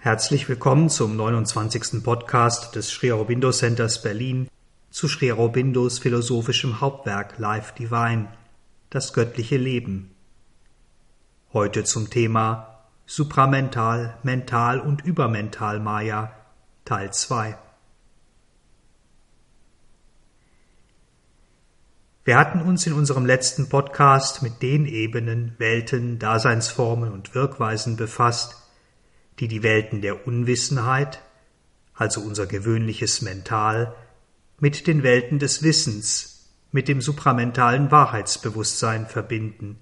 Herzlich willkommen zum 29. Podcast des Sri Aurobindo Centers Berlin zu Sri Aurobindos philosophischem Hauptwerk Life Divine, das göttliche Leben. Heute zum Thema Supramental, Mental und Übermental Maya, Teil 2. Wir hatten uns in unserem letzten Podcast mit den Ebenen, Welten, Daseinsformen und Wirkweisen befasst, die die Welten der Unwissenheit, also unser gewöhnliches Mental, mit den Welten des Wissens, mit dem supramentalen Wahrheitsbewusstsein verbinden.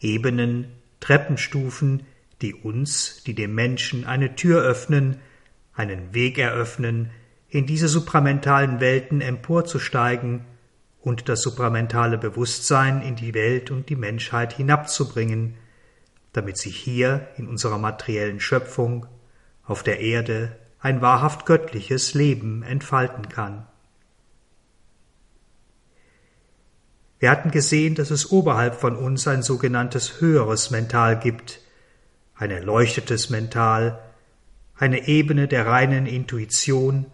Ebenen, Treppenstufen, die uns, die dem Menschen eine Tür öffnen, einen Weg eröffnen, in diese supramentalen Welten emporzusteigen und das supramentale Bewusstsein in die Welt und die Menschheit hinabzubringen, damit sich hier in unserer materiellen Schöpfung auf der Erde ein wahrhaft göttliches Leben entfalten kann. Wir hatten gesehen, dass es oberhalb von uns ein sogenanntes höheres Mental gibt, ein erleuchtetes Mental, eine Ebene der reinen Intuition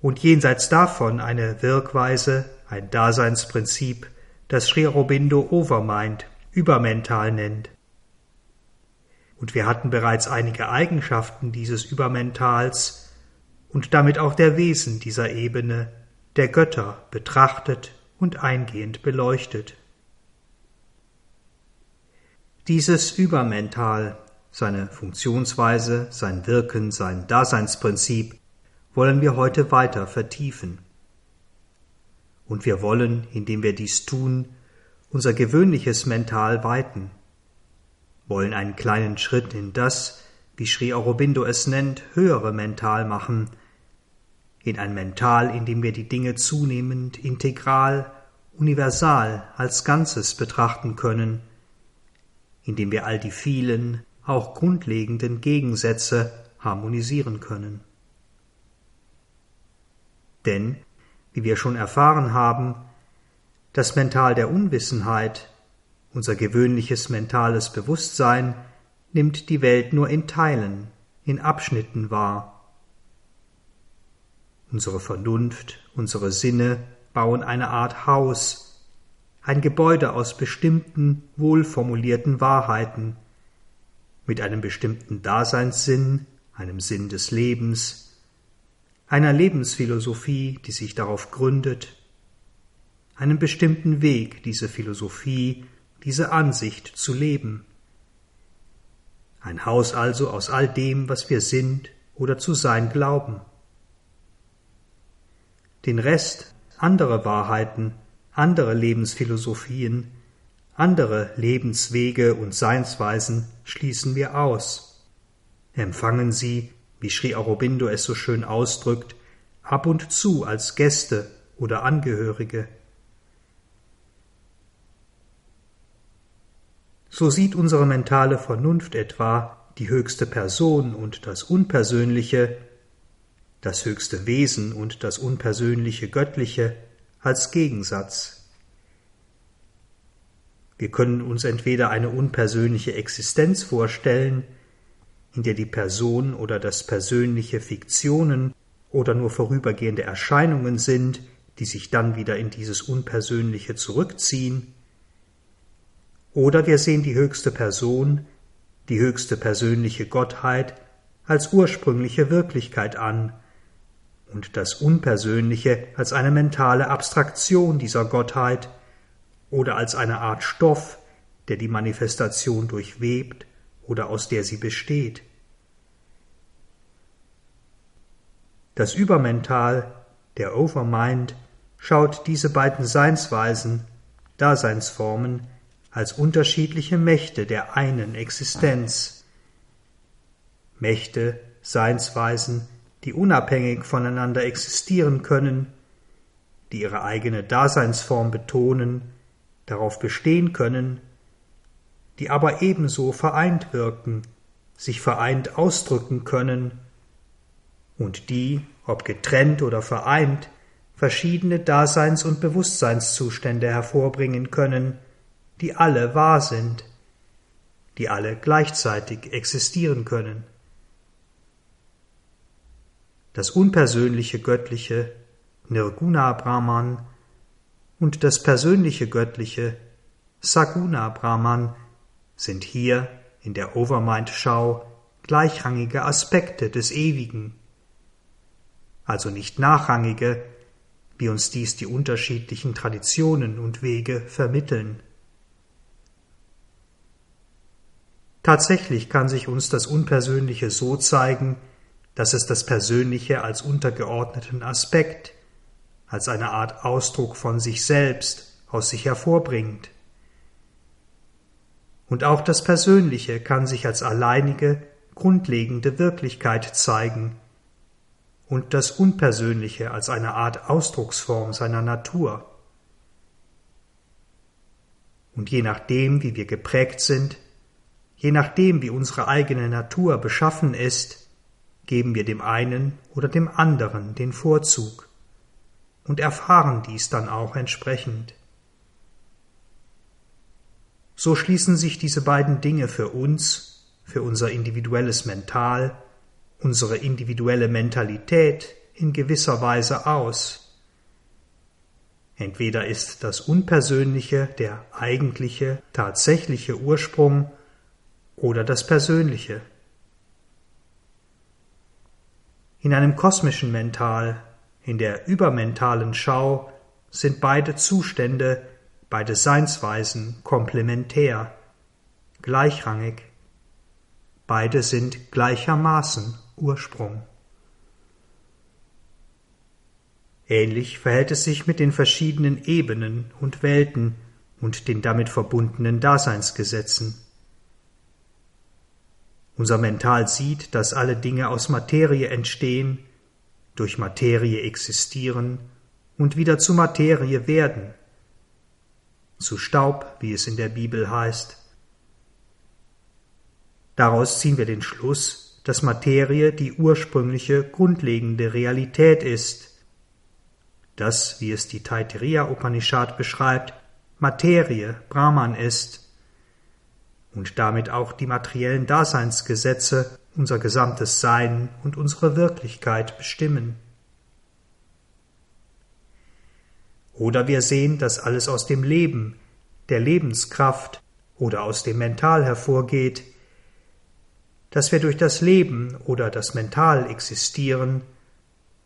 und jenseits davon eine Wirkweise, ein Daseinsprinzip, das Sri Aurobindo Overmind, Übermental nennt. Und wir hatten bereits einige Eigenschaften dieses Übermentals und damit auch der Wesen dieser Ebene, der Götter, betrachtet und eingehend beleuchtet. Dieses Übermental, seine Funktionsweise, sein Wirken, sein Daseinsprinzip, wollen wir heute weiter vertiefen. Und wir wollen, indem wir dies tun, unser gewöhnliches Mental weiten, wollen einen kleinen Schritt in das, wie Sri Aurobindo es nennt, höhere Mental machen, in ein Mental, in dem wir die Dinge zunehmend integral, universal, als Ganzes betrachten können, in dem wir all die vielen, auch grundlegenden Gegensätze harmonisieren können. Denn, wie wir schon erfahren haben, das Mental der Unwissenheit, unser gewöhnliches mentales Bewusstsein nimmt die Welt nur in Teilen, in Abschnitten wahr. Unsere Vernunft, unsere Sinne bauen eine Art Haus, ein Gebäude aus bestimmten, wohlformulierten Wahrheiten, mit einem bestimmten Daseinssinn, einem Sinn des Lebens, einer Lebensphilosophie, die sich darauf gründet, einem bestimmten Weg, diese Philosophie, diese Ansicht zu leben. Ein Haus also aus all dem, was wir sind oder zu sein glauben. Den Rest, andere Wahrheiten, andere Lebensphilosophien, andere Lebenswege und Seinsweisen schließen wir aus. Empfangen sie, wie Sri Aurobindo es so schön ausdrückt, ab und zu als Gäste oder Angehörige. So sieht unsere mentale Vernunft etwa die höchste Person und das Unpersönliche, das höchste Wesen und das unpersönliche Göttliche als Gegensatz. Wir können uns entweder eine unpersönliche Existenz vorstellen, in der die Person oder das Persönliche Fiktionen oder nur vorübergehende Erscheinungen sind, die sich dann wieder in dieses Unpersönliche zurückziehen, oder wir sehen die höchste Person, die höchste persönliche Gottheit als ursprüngliche Wirklichkeit an und das Unpersönliche als eine mentale Abstraktion dieser Gottheit oder als eine Art Stoff, der die Manifestation durchwebt oder aus der sie besteht. Das Übermental, der Overmind, schaut diese beiden Seinsweisen, Daseinsformen, als unterschiedliche Mächte der einen Existenz. Mächte, Seinsweisen, die unabhängig voneinander existieren können, die ihre eigene Daseinsform betonen, darauf bestehen können, die aber ebenso vereint wirken, sich vereint ausdrücken können und die, ob getrennt oder vereint, verschiedene Daseins- und Bewusstseinszustände hervorbringen können, die alle wahr sind, die alle gleichzeitig existieren können. Das unpersönliche Göttliche Nirguna Brahman und das persönliche Göttliche Saguna Brahman sind hier in der Overmind-Schau gleichrangige Aspekte des Ewigen, also nicht nachrangige, wie uns dies die unterschiedlichen Traditionen und Wege vermitteln. Tatsächlich kann sich uns das Unpersönliche so zeigen, dass es das Persönliche als untergeordneten Aspekt, als eine Art Ausdruck von sich selbst aus sich hervorbringt. Und auch das Persönliche kann sich als alleinige, grundlegende Wirklichkeit zeigen und das Unpersönliche als eine Art Ausdrucksform seiner Natur. Und je nachdem, wie wir geprägt sind, je nachdem, wie unsere eigene Natur beschaffen ist, geben wir dem einen oder dem anderen den Vorzug und erfahren dies dann auch entsprechend. So schließen sich diese beiden Dinge für uns, für unser individuelles Mental, unsere individuelle Mentalität in gewisser Weise aus. Entweder ist das Unpersönliche der eigentliche, tatsächliche Ursprung oder das Persönliche. In einem kosmischen Mental, in der übermentalen Schau, sind beide Zustände, beide Seinsweisen komplementär, gleichrangig. Beide sind gleichermaßen Ursprung. Ähnlich verhält es sich mit den verschiedenen Ebenen und Welten und den damit verbundenen Daseinsgesetzen. Unser Mental sieht, dass alle Dinge aus Materie entstehen, durch Materie existieren und wieder zu Materie werden, zu Staub, wie es in der Bibel heißt. Daraus ziehen wir den Schluss, dass Materie die ursprüngliche, grundlegende Realität ist, dass, wie es die Taittiriya-Upanishad beschreibt, Materie Brahman ist und damit auch die materiellen Daseinsgesetze unser gesamtes Sein und unsere Wirklichkeit bestimmen. Oder wir sehen, dass alles aus dem Leben, der Lebenskraft oder aus dem Mental hervorgeht, dass wir durch das Leben oder das Mental existieren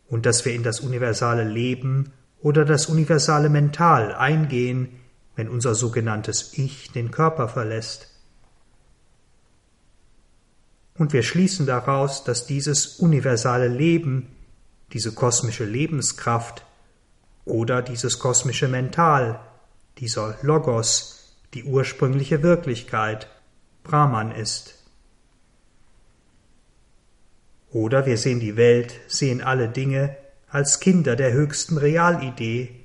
und dass wir in das universale Leben oder das universale Mental eingehen, wenn unser sogenanntes Ich den Körper verlässt. Und wir schließen daraus, dass dieses universale Leben, diese kosmische Lebenskraft oder dieses kosmische Mental, dieser Logos, die ursprüngliche Wirklichkeit, Brahman ist. Oder wir sehen die Welt, sehen alle Dinge als Kinder der höchsten Realidee,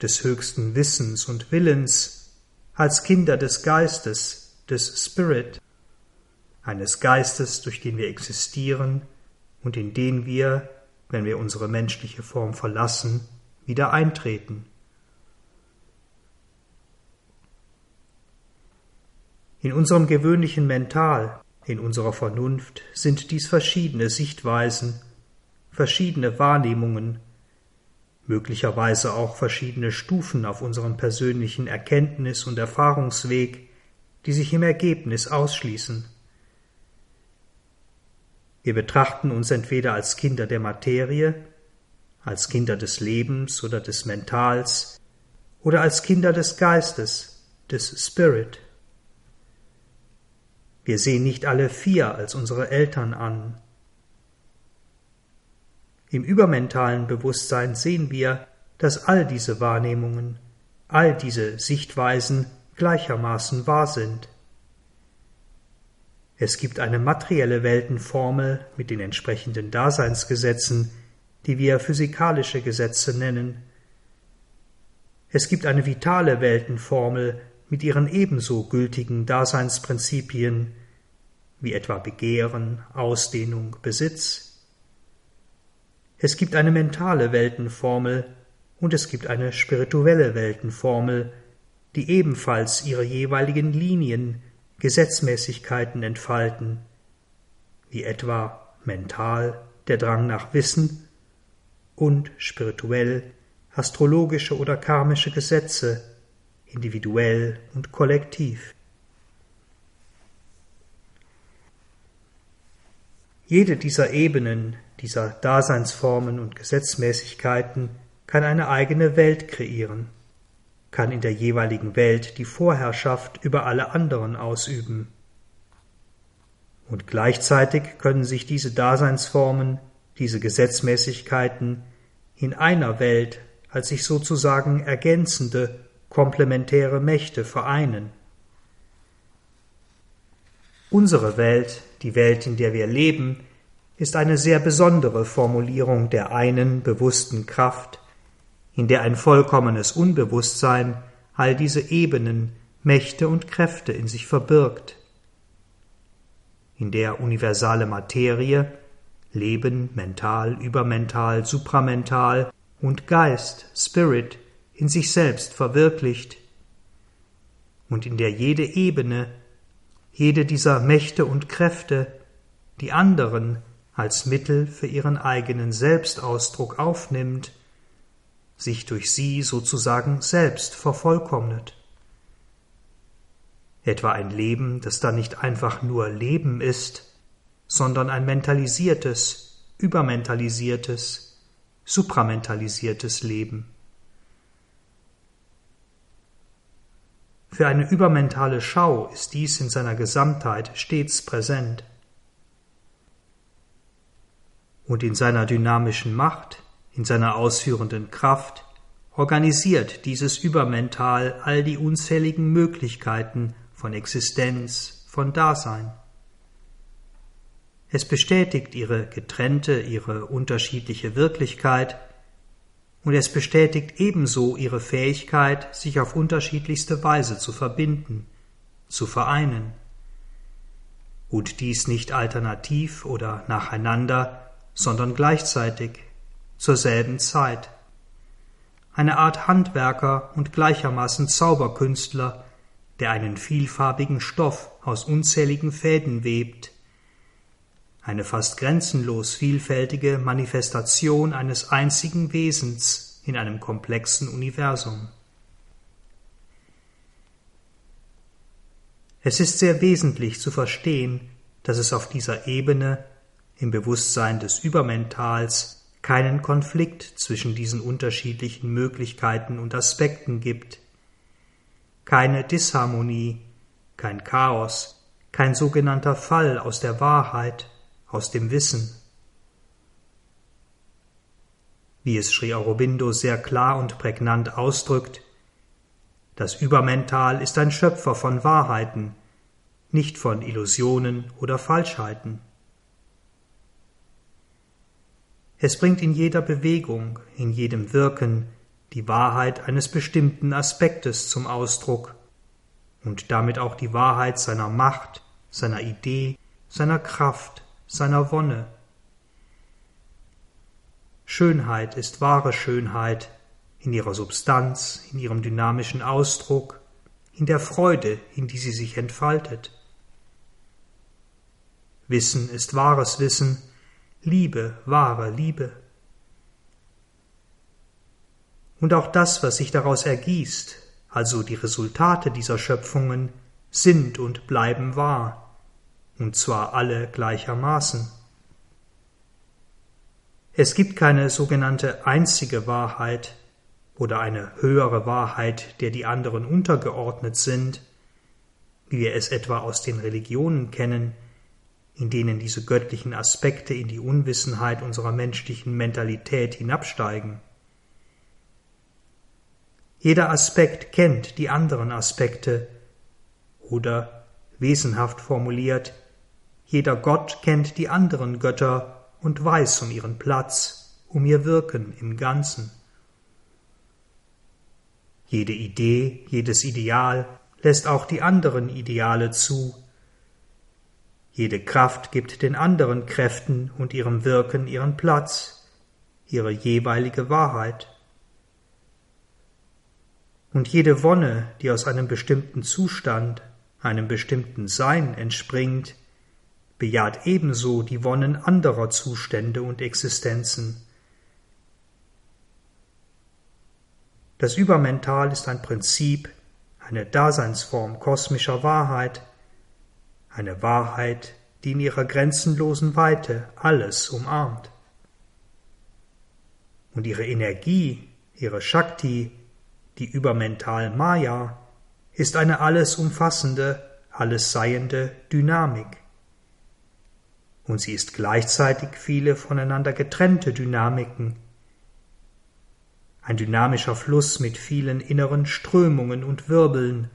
des höchsten Wissens und Willens, als Kinder des Geistes, des Spirit, eines Geistes, durch den wir existieren und in den wir, wenn wir unsere menschliche Form verlassen, wieder eintreten. In unserem gewöhnlichen Mental, in unserer Vernunft sind dies verschiedene Sichtweisen, verschiedene Wahrnehmungen, möglicherweise auch verschiedene Stufen auf unserem persönlichen Erkenntnis- und Erfahrungsweg, die sich im Ergebnis ausschließen. Wir betrachten uns entweder als Kinder der Materie, als Kinder des Lebens oder des Mentals oder als Kinder des Geistes, des Spirit. Wir sehen nicht alle vier als unsere Eltern an. Im übermentalen Bewusstsein sehen wir, dass all diese Wahrnehmungen, all diese Sichtweisen gleichermaßen wahr sind. Es gibt eine materielle Weltenformel mit den entsprechenden Daseinsgesetzen, die wir physikalische Gesetze nennen. Es gibt eine vitale Weltenformel mit ihren ebenso gültigen Daseinsprinzipien, wie etwa Begehren, Ausdehnung, Besitz. Es gibt eine mentale Weltenformel und es gibt eine spirituelle Weltenformel, die ebenfalls ihre jeweiligen Linien, Gesetzmäßigkeiten entfalten, wie etwa mental der Drang nach Wissen und spirituell astrologische oder karmische Gesetze, individuell und kollektiv. Jede dieser Ebenen, dieser Daseinsformen und Gesetzmäßigkeiten kann eine eigene Welt kreieren, kann in der jeweiligen Welt die Vorherrschaft über alle anderen ausüben. Und gleichzeitig können sich diese Daseinsformen, diese Gesetzmäßigkeiten in einer Welt als sich sozusagen ergänzende, komplementäre Mächte vereinen. Unsere Welt, die Welt, in der wir leben, ist eine sehr besondere Formulierung der einen bewussten Kraft, in der ein vollkommenes Unbewusstsein all diese Ebenen, Mächte und Kräfte in sich verbirgt, in der universale Materie, Leben, mental, übermental, supramental und Geist, Spirit, in sich selbst verwirklicht und in der jede Ebene, jede dieser Mächte und Kräfte, die anderen als Mittel für ihren eigenen Selbstausdruck aufnimmt, sich durch sie sozusagen selbst vervollkommnet. Etwa ein Leben, das dann nicht einfach nur Leben ist, sondern ein mentalisiertes, übermentalisiertes, supramentalisiertes Leben. Für eine übermentale Schau ist dies in seiner Gesamtheit stets präsent. Und in seiner dynamischen Macht, in seiner ausführenden Kraft, organisiert dieses Übermental all die unzähligen Möglichkeiten von Existenz, von Dasein. Es bestätigt ihre getrennte, ihre unterschiedliche Wirklichkeit und es bestätigt ebenso ihre Fähigkeit, sich auf unterschiedlichste Weise zu verbinden, zu vereinen. Und dies nicht alternativ oder nacheinander, sondern gleichzeitig, zur selben Zeit. Eine Art Handwerker und gleichermaßen Zauberkünstler, der einen vielfarbigen Stoff aus unzähligen Fäden webt, eine fast grenzenlos vielfältige Manifestation eines einzigen Wesens in einem komplexen Universum. Es ist sehr wesentlich zu verstehen, dass es auf dieser Ebene, im Bewusstsein des Übermentals, keinen Konflikt zwischen diesen unterschiedlichen Möglichkeiten und Aspekten gibt, keine Disharmonie, kein Chaos, kein sogenannter Fall aus der Wahrheit, aus dem Wissen. Wie es Sri Aurobindo sehr klar und prägnant ausdrückt, das Übermental ist ein Schöpfer von Wahrheiten, nicht von Illusionen oder Falschheiten. Es bringt in jeder Bewegung, in jedem Wirken die Wahrheit eines bestimmten Aspektes zum Ausdruck und damit auch die Wahrheit seiner Macht, seiner Idee, seiner Kraft, seiner Wonne. Schönheit ist wahre Schönheit in ihrer Substanz, in ihrem dynamischen Ausdruck, in der Freude, in die sie sich entfaltet. Wissen ist wahres Wissen, Liebe, wahre Liebe. Und auch das, was sich daraus ergießt, also die Resultate dieser Schöpfungen, sind und bleiben wahr, und zwar alle gleichermaßen. Es gibt keine sogenannte einzige Wahrheit oder eine höhere Wahrheit, der die anderen untergeordnet sind, wie wir es etwa aus den Religionen kennen, in denen diese göttlichen Aspekte in die Unwissenheit unserer menschlichen Mentalität hinabsteigen. Jeder Aspekt kennt die anderen Aspekte, oder, wesenhaft formuliert, jeder Gott kennt die anderen Götter und weiß um ihren Platz, um ihr Wirken im Ganzen. Jede Idee, jedes Ideal lässt auch die anderen Ideale zu. Jede Kraft gibt den anderen Kräften und ihrem Wirken ihren Platz, ihre jeweilige Wahrheit. Und jede Wonne, die aus einem bestimmten Zustand, einem bestimmten Sein entspringt, bejaht ebenso die Wonnen anderer Zustände und Existenzen. Das Übermental ist ein Prinzip, eine Daseinsform kosmischer Wahrheit, eine Wahrheit, die in ihrer grenzenlosen Weite alles umarmt. Und ihre Energie, ihre Shakti, die Übermental Maya, ist eine alles umfassende, alles seiende Dynamik. Und sie ist gleichzeitig viele voneinander getrennte Dynamiken. Ein dynamischer Fluss mit vielen inneren Strömungen und Wirbeln,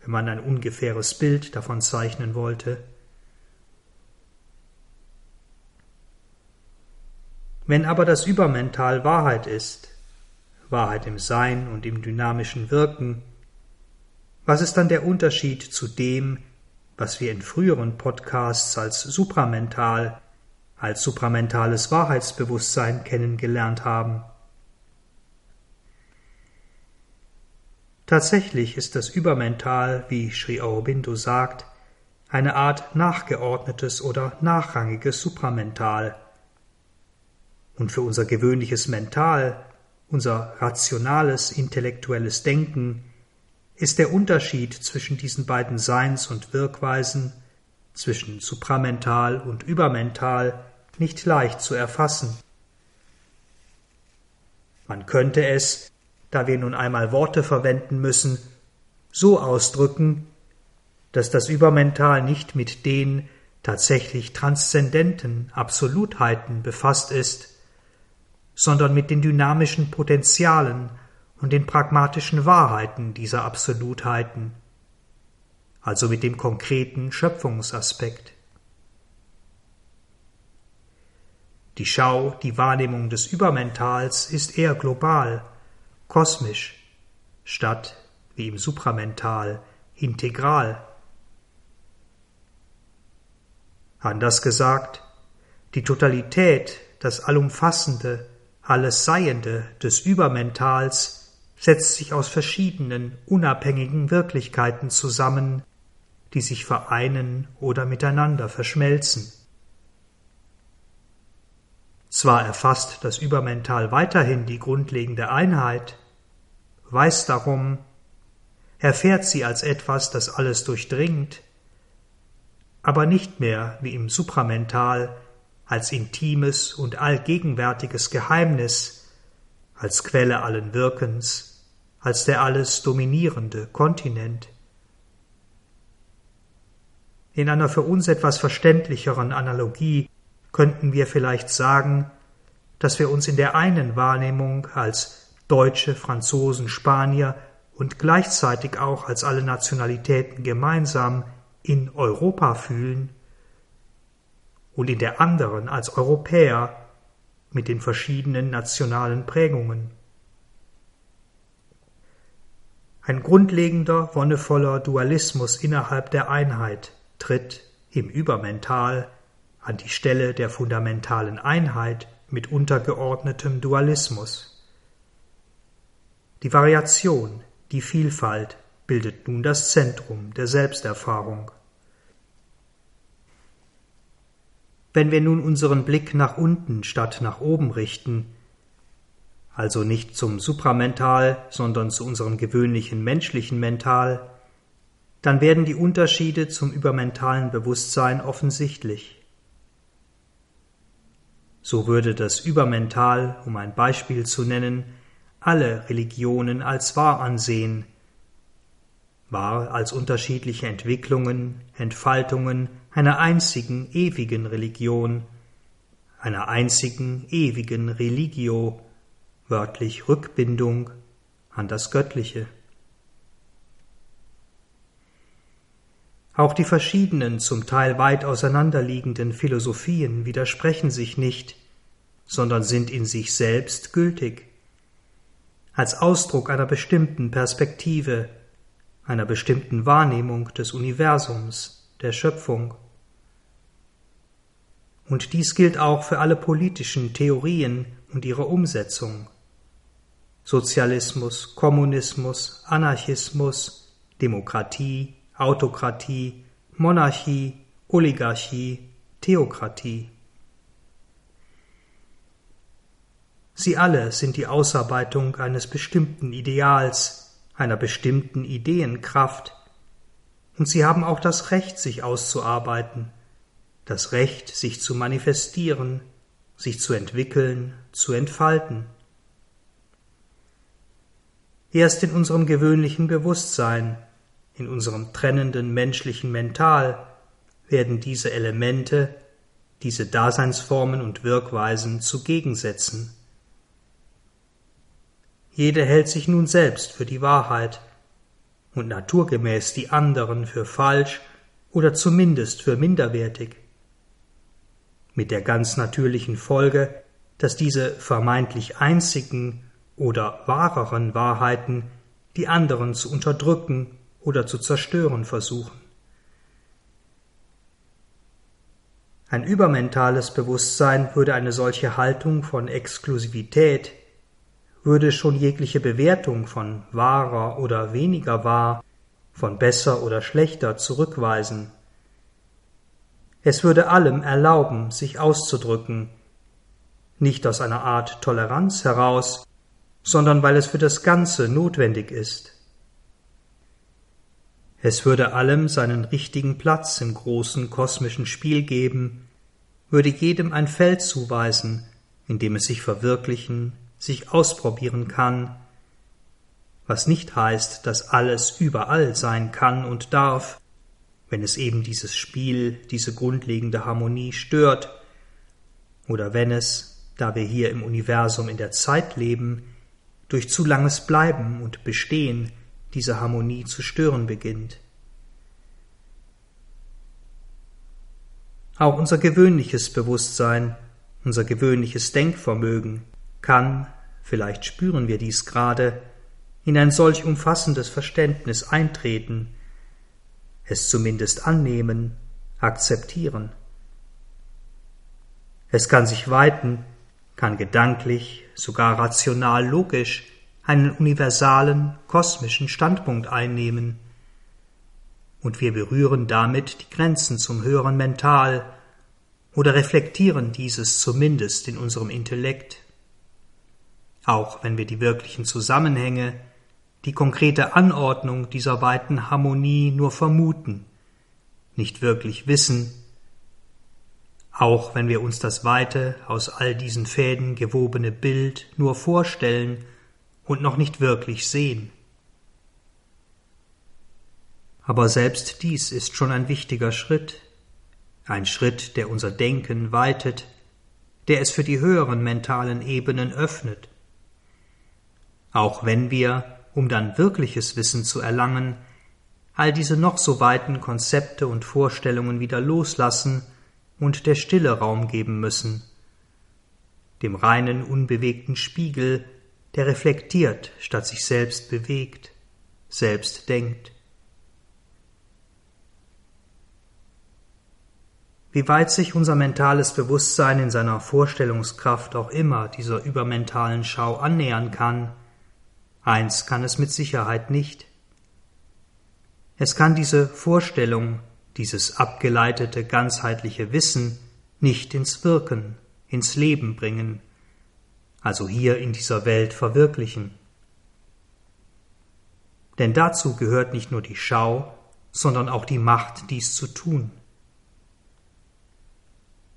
wenn man ein ungefähres Bild davon zeichnen wollte. Wenn aber das Übermental Wahrheit ist, Wahrheit im Sein und im dynamischen Wirken, was ist dann der Unterschied zu dem, was wir in früheren Podcasts als Supramental, als supramentales Wahrheitsbewusstsein kennengelernt haben? Tatsächlich ist das Übermental, wie Sri Aurobindo sagt, eine Art nachgeordnetes oder nachrangiges Supramental. Und für unser gewöhnliches Mental, unser rationales, intellektuelles Denken, ist der Unterschied zwischen diesen beiden Seins- und Wirkweisen, zwischen Supramental und Übermental, nicht leicht zu erfassen. Man könnte es, da wir nun einmal Worte verwenden müssen, so ausdrücken, dass das Übermental nicht mit den tatsächlich transzendenten Absolutheiten befasst ist, sondern mit den dynamischen Potenzialen und den pragmatischen Wahrheiten dieser Absolutheiten, also mit dem konkreten Schöpfungsaspekt. Die Schau, die Wahrnehmung des Übermentals ist eher global, kosmisch, statt, wie im Supramental, integral. Anders gesagt, die Totalität, das Allumfassende, Alles Seiende des Übermentals setzt sich aus verschiedenen unabhängigen Wirklichkeiten zusammen, die sich vereinen oder miteinander verschmelzen. Zwar erfasst das Übermental weiterhin die grundlegende Einheit, weiß darum, erfährt sie als etwas, das alles durchdringt, aber nicht mehr wie im Supramental als intimes und allgegenwärtiges Geheimnis, als Quelle allen Wirkens, als der alles dominierende Kontinent. In einer für uns etwas verständlicheren Analogie könnten wir vielleicht sagen, dass wir uns in der einen Wahrnehmung als Deutsche, Franzosen, Spanier und gleichzeitig auch als alle Nationalitäten gemeinsam in Europa fühlen, und in der anderen als Europäer mit den verschiedenen nationalen Prägungen. Ein grundlegender, wonnevoller Dualismus innerhalb der Einheit tritt im Übermental an die Stelle der fundamentalen Einheit mit untergeordnetem Dualismus. Die Variation, die Vielfalt bildet nun das Zentrum der Selbsterfahrung. Wenn wir nun unseren Blick nach unten statt nach oben richten, also nicht zum Supramental, sondern zu unserem gewöhnlichen menschlichen Mental, dann werden die Unterschiede zum übermentalen Bewusstsein offensichtlich. So würde das Übermental, um ein Beispiel zu nennen, alle Religionen als wahr ansehen, wahr als unterschiedliche Entwicklungen, Entfaltungen, einer einzigen, ewigen Religion, einer einzigen, ewigen Religio, wörtlich Rückbindung an das Göttliche. Auch die verschiedenen, zum Teil weit auseinanderliegenden Philosophien widersprechen sich nicht, sondern sind in sich selbst gültig, als Ausdruck einer bestimmten Perspektive, einer bestimmten Wahrnehmung des Universums, der Schöpfung. Und dies gilt auch für alle politischen Theorien und ihre Umsetzung. Sozialismus, Kommunismus, Anarchismus, Demokratie, Autokratie, Monarchie, Oligarchie, Theokratie. Sie alle sind die Ausarbeitung eines bestimmten Ideals, einer bestimmten Ideenkraft, und sie haben auch das Recht, sich auszuarbeiten, das Recht, sich zu manifestieren, sich zu entwickeln, zu entfalten. Erst in unserem gewöhnlichen Bewusstsein, in unserem trennenden menschlichen Mental, werden diese Elemente, diese Daseinsformen und Wirkweisen zugegensätzen. Jede hält sich nun selbst für die Wahrheit und naturgemäß die anderen für falsch oder zumindest für minderwertig. Mit der ganz natürlichen Folge, dass diese vermeintlich einzigen oder wahreren Wahrheiten die anderen zu unterdrücken oder zu zerstören versuchen. Ein übermentales Bewusstsein würde eine solche Haltung von Exklusivität, würde schon jegliche Bewertung von wahrer oder weniger wahr, von besser oder schlechter zurückweisen. Es würde allem erlauben, sich auszudrücken, nicht aus einer Art Toleranz heraus, sondern weil es für das Ganze notwendig ist. Es würde allem seinen richtigen Platz im großen kosmischen Spiel geben, würde jedem ein Feld zuweisen, in dem es sich verwirklichen, sich ausprobieren kann, was nicht heißt, dass alles überall sein kann und darf, wenn es eben dieses Spiel, diese grundlegende Harmonie stört, oder wenn es, da wir hier im Universum in der Zeit leben, durch zu langes Bleiben und Bestehen diese Harmonie zu stören beginnt. Auch unser gewöhnliches Bewusstsein, unser gewöhnliches Denkvermögen kann, vielleicht spüren wir dies gerade, in ein solch umfassendes Verständnis eintreten, es zumindest annehmen, akzeptieren. Es kann sich weiten, kann gedanklich, sogar rational logisch einen universalen, kosmischen Standpunkt einnehmen, und wir berühren damit die Grenzen zum höheren Mental oder reflektieren dieses zumindest in unserem Intellekt. Auch wenn wir die wirklichen Zusammenhänge, die konkrete Anordnung dieser weiten Harmonie nur vermuten, nicht wirklich wissen, auch wenn wir uns das weite, aus all diesen Fäden gewobene Bild nur vorstellen und noch nicht wirklich sehen. Aber selbst dies ist schon ein wichtiger Schritt, ein Schritt, der unser Denken weitet, der es für die höheren mentalen Ebenen öffnet. Auch wenn wir, um dann wirkliches Wissen zu erlangen, all diese noch so weiten Konzepte und Vorstellungen wieder loslassen und der Stille Raum geben müssen, dem reinen, unbewegten Spiegel, der reflektiert, statt sich selbst bewegt, selbst denkt. Wie weit sich unser mentales Bewusstsein in seiner Vorstellungskraft auch immer dieser übermentalen Schau annähern kann, eins kann es mit Sicherheit nicht. Es kann diese Vorstellung, dieses abgeleitete ganzheitliche Wissen nicht ins Wirken, ins Leben bringen, also hier in dieser Welt verwirklichen. Denn dazu gehört nicht nur die Schau, sondern auch die Macht, dies zu tun.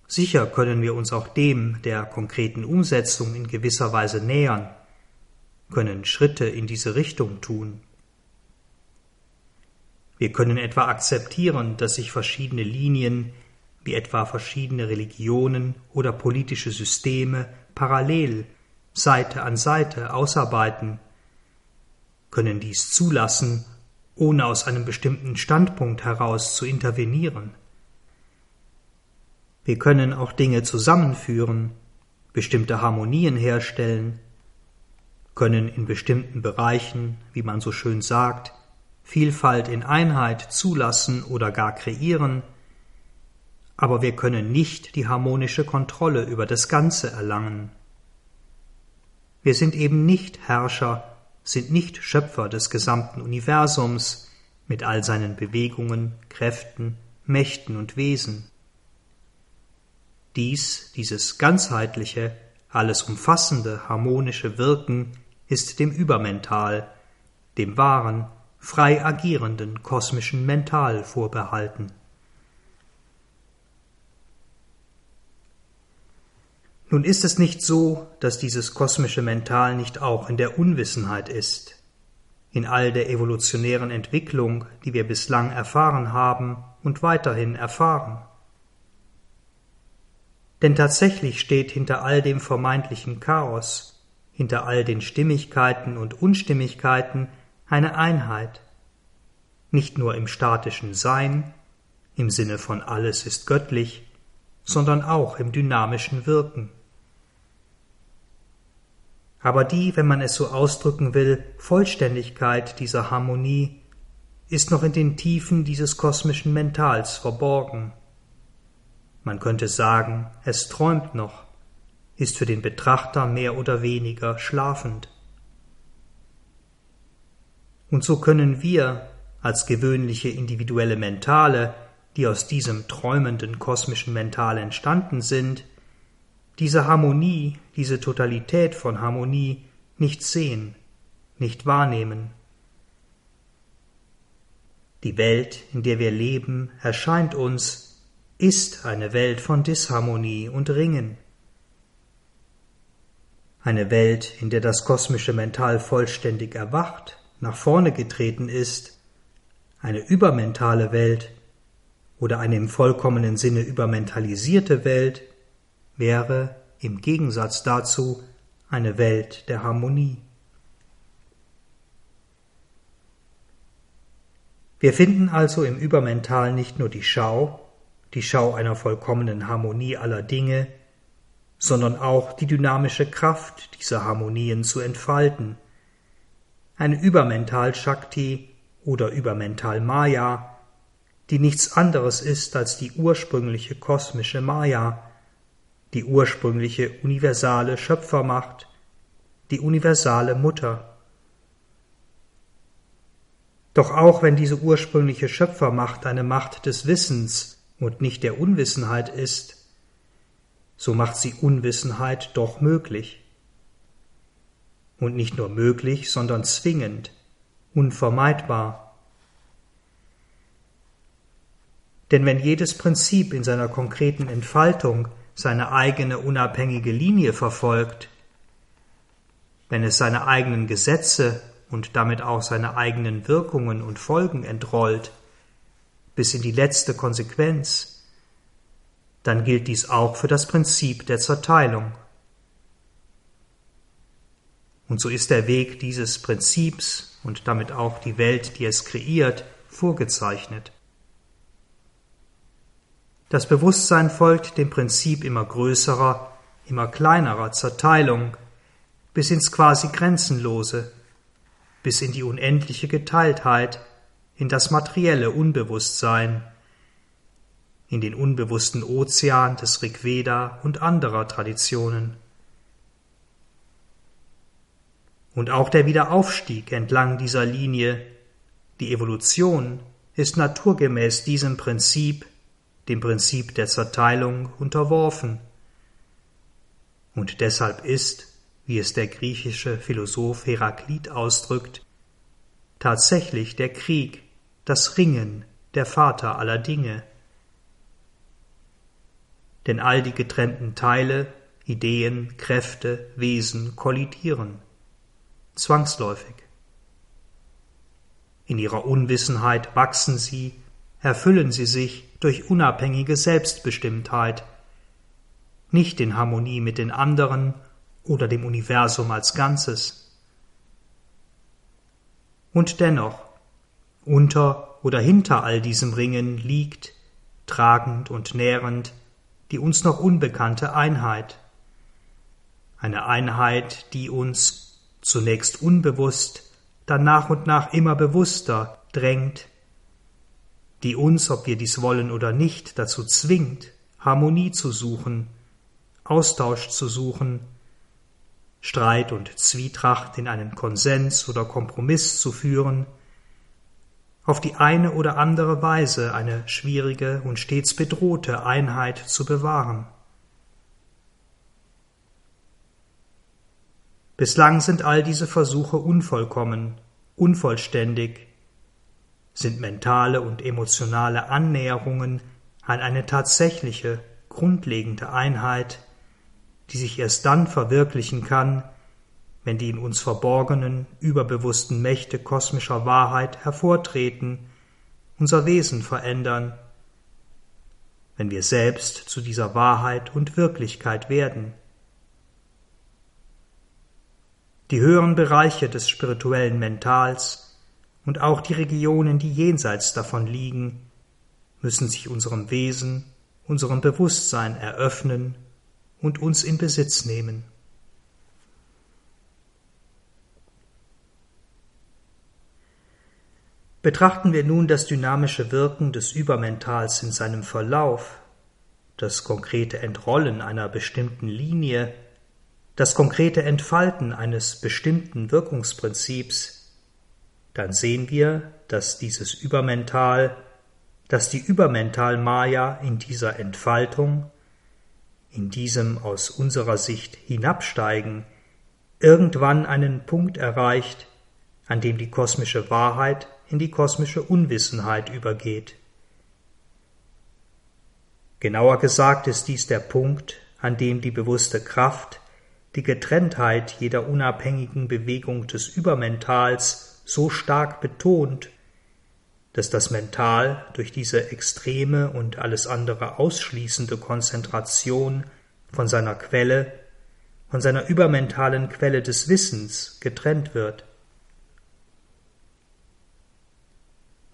Sicher können wir uns auch dem, der konkreten Umsetzung in gewisser Weise nähern, können Schritte in diese Richtung tun. Wir können etwa akzeptieren, dass sich verschiedene Linien, wie etwa verschiedene Religionen oder politische Systeme, parallel, Seite an Seite ausarbeiten, können dies zulassen, ohne aus einem bestimmten Standpunkt heraus zu intervenieren. Wir können auch Dinge zusammenführen, bestimmte Harmonien herstellen, können in bestimmten Bereichen, wie man so schön sagt, Vielfalt in Einheit zulassen oder gar kreieren, aber wir können nicht die harmonische Kontrolle über das Ganze erlangen. Wir sind eben nicht Herrscher, sind nicht Schöpfer des gesamten Universums, mit all seinen Bewegungen, Kräften, Mächten und Wesen. Dieses ganzheitliche, alles umfassende, harmonische Wirken ist dem Übermental, dem wahren, frei agierenden kosmischen Mental vorbehalten. Nun ist es nicht so, dass dieses kosmische Mental nicht auch in der Unwissenheit ist. In all der evolutionären Entwicklung, die wir bislang erfahren haben und weiterhin erfahren. Denn tatsächlich steht hinter all dem vermeintlichen Chaos, hinter all den Stimmigkeiten und Unstimmigkeiten eine Einheit. Nicht nur im statischen Sein, im Sinne von alles ist göttlich, sondern auch im dynamischen Wirken. Aber die, wenn man es so ausdrücken will, Vollständigkeit dieser Harmonie ist noch in den Tiefen dieses kosmischen Mentals verborgen. Man könnte sagen, es träumt noch, ist für den Betrachter mehr oder weniger schlafend. Und so können wir, als gewöhnliche individuelle Mentale, die aus diesem träumenden kosmischen Mental entstanden sind, diese Harmonie, diese Totalität von Harmonie nicht sehen, nicht wahrnehmen. Die Welt, in der wir leben, erscheint uns, ist eine Welt von Disharmonie und Ringen. Eine Welt, in der das kosmische Mental vollständig erwacht, nach vorne getreten ist, eine übermentale Welt oder eine im vollkommenen Sinne übermentalisierte Welt wäre im Gegensatz dazu eine Welt der Harmonie. Wir finden also im Übermental nicht nur die Schau einer vollkommenen Harmonie aller Dinge, sondern auch die dynamische Kraft dieser Harmonien zu entfalten. Eine Übermental-Shakti oder Übermental-Maya, die nichts anderes ist als die ursprüngliche kosmische Maya, die ursprüngliche universale Schöpfermacht, die universale Mutter. Doch auch wenn diese ursprüngliche Schöpfermacht eine Macht des Wissens und nicht der Unwissenheit ist, so macht sie Unwissenheit doch möglich. Und nicht nur möglich, sondern zwingend, unvermeidbar. Denn wenn jedes Prinzip in seiner konkreten Entfaltung seine eigene unabhängige Linie verfolgt, wenn es seine eigenen Gesetze und damit auch seine eigenen Wirkungen und Folgen entrollt, bis in die letzte Konsequenz, dann gilt dies auch für das Prinzip der Zerteilung. Und so ist der Weg dieses Prinzips und damit auch die Welt, die es kreiert, vorgezeichnet. Das Bewusstsein folgt dem Prinzip immer größerer, immer kleinerer Zerteilung, bis ins quasi Grenzenlose, bis in die unendliche Geteiltheit, in das materielle Unbewusstsein, in den unbewussten Ozean des Rigveda und anderer Traditionen. Und auch der Wiederaufstieg entlang dieser Linie, die Evolution, ist naturgemäß diesem Prinzip, dem Prinzip der Zerteilung, unterworfen. Und deshalb ist, wie es der griechische Philosoph Heraklit ausdrückt, tatsächlich der Krieg, das Ringen, der Vater aller Dinge. Denn all die getrennten Teile, Ideen, Kräfte, Wesen kollidieren, zwangsläufig. In ihrer Unwissenheit wachsen sie, erfüllen sie sich durch unabhängige Selbstbestimmtheit, nicht in Harmonie mit den anderen oder dem Universum als Ganzes. Und dennoch, unter oder hinter all diesem Ringen liegt, tragend und nährend, die uns noch unbekannte Einheit. Eine Einheit, die uns, zunächst unbewusst, dann nach und nach immer bewusster drängt, die uns, ob wir dies wollen oder nicht, dazu zwingt, Harmonie zu suchen, Austausch zu suchen, Streit und Zwietracht in einen Konsens oder Kompromiss zu führen, auf die eine oder andere Weise eine schwierige und stets bedrohte Einheit zu bewahren. Bislang sind all diese Versuche unvollkommen, unvollständig, sind mentale und emotionale Annäherungen an eine tatsächliche, grundlegende Einheit, die sich erst dann verwirklichen kann, wenn die in uns verborgenen, überbewussten Mächte kosmischer Wahrheit hervortreten, unser Wesen verändern, wenn wir selbst zu dieser Wahrheit und Wirklichkeit werden. Die höheren Bereiche des spirituellen Mentals und auch die Regionen, die jenseits davon liegen, müssen sich unserem Wesen, unserem Bewusstsein eröffnen und uns in Besitz nehmen. Betrachten wir nun das dynamische Wirken des Übermentals in seinem Verlauf, das konkrete Entrollen einer bestimmten Linie, das konkrete Entfalten eines bestimmten Wirkungsprinzips, dann sehen wir, dass die Übermental-Maya in dieser Entfaltung, in diesem aus unserer Sicht hinabsteigen, irgendwann einen Punkt erreicht, an dem die kosmische Wahrheit in die kosmische Unwissenheit übergeht. Genauer gesagt ist dies der Punkt, an dem die bewusste Kraft die Getrenntheit jeder unabhängigen Bewegung des Übermentals so stark betont, dass das Mental durch diese extreme und alles andere ausschließende Konzentration von seiner übermentalen Quelle des Wissens getrennt wird.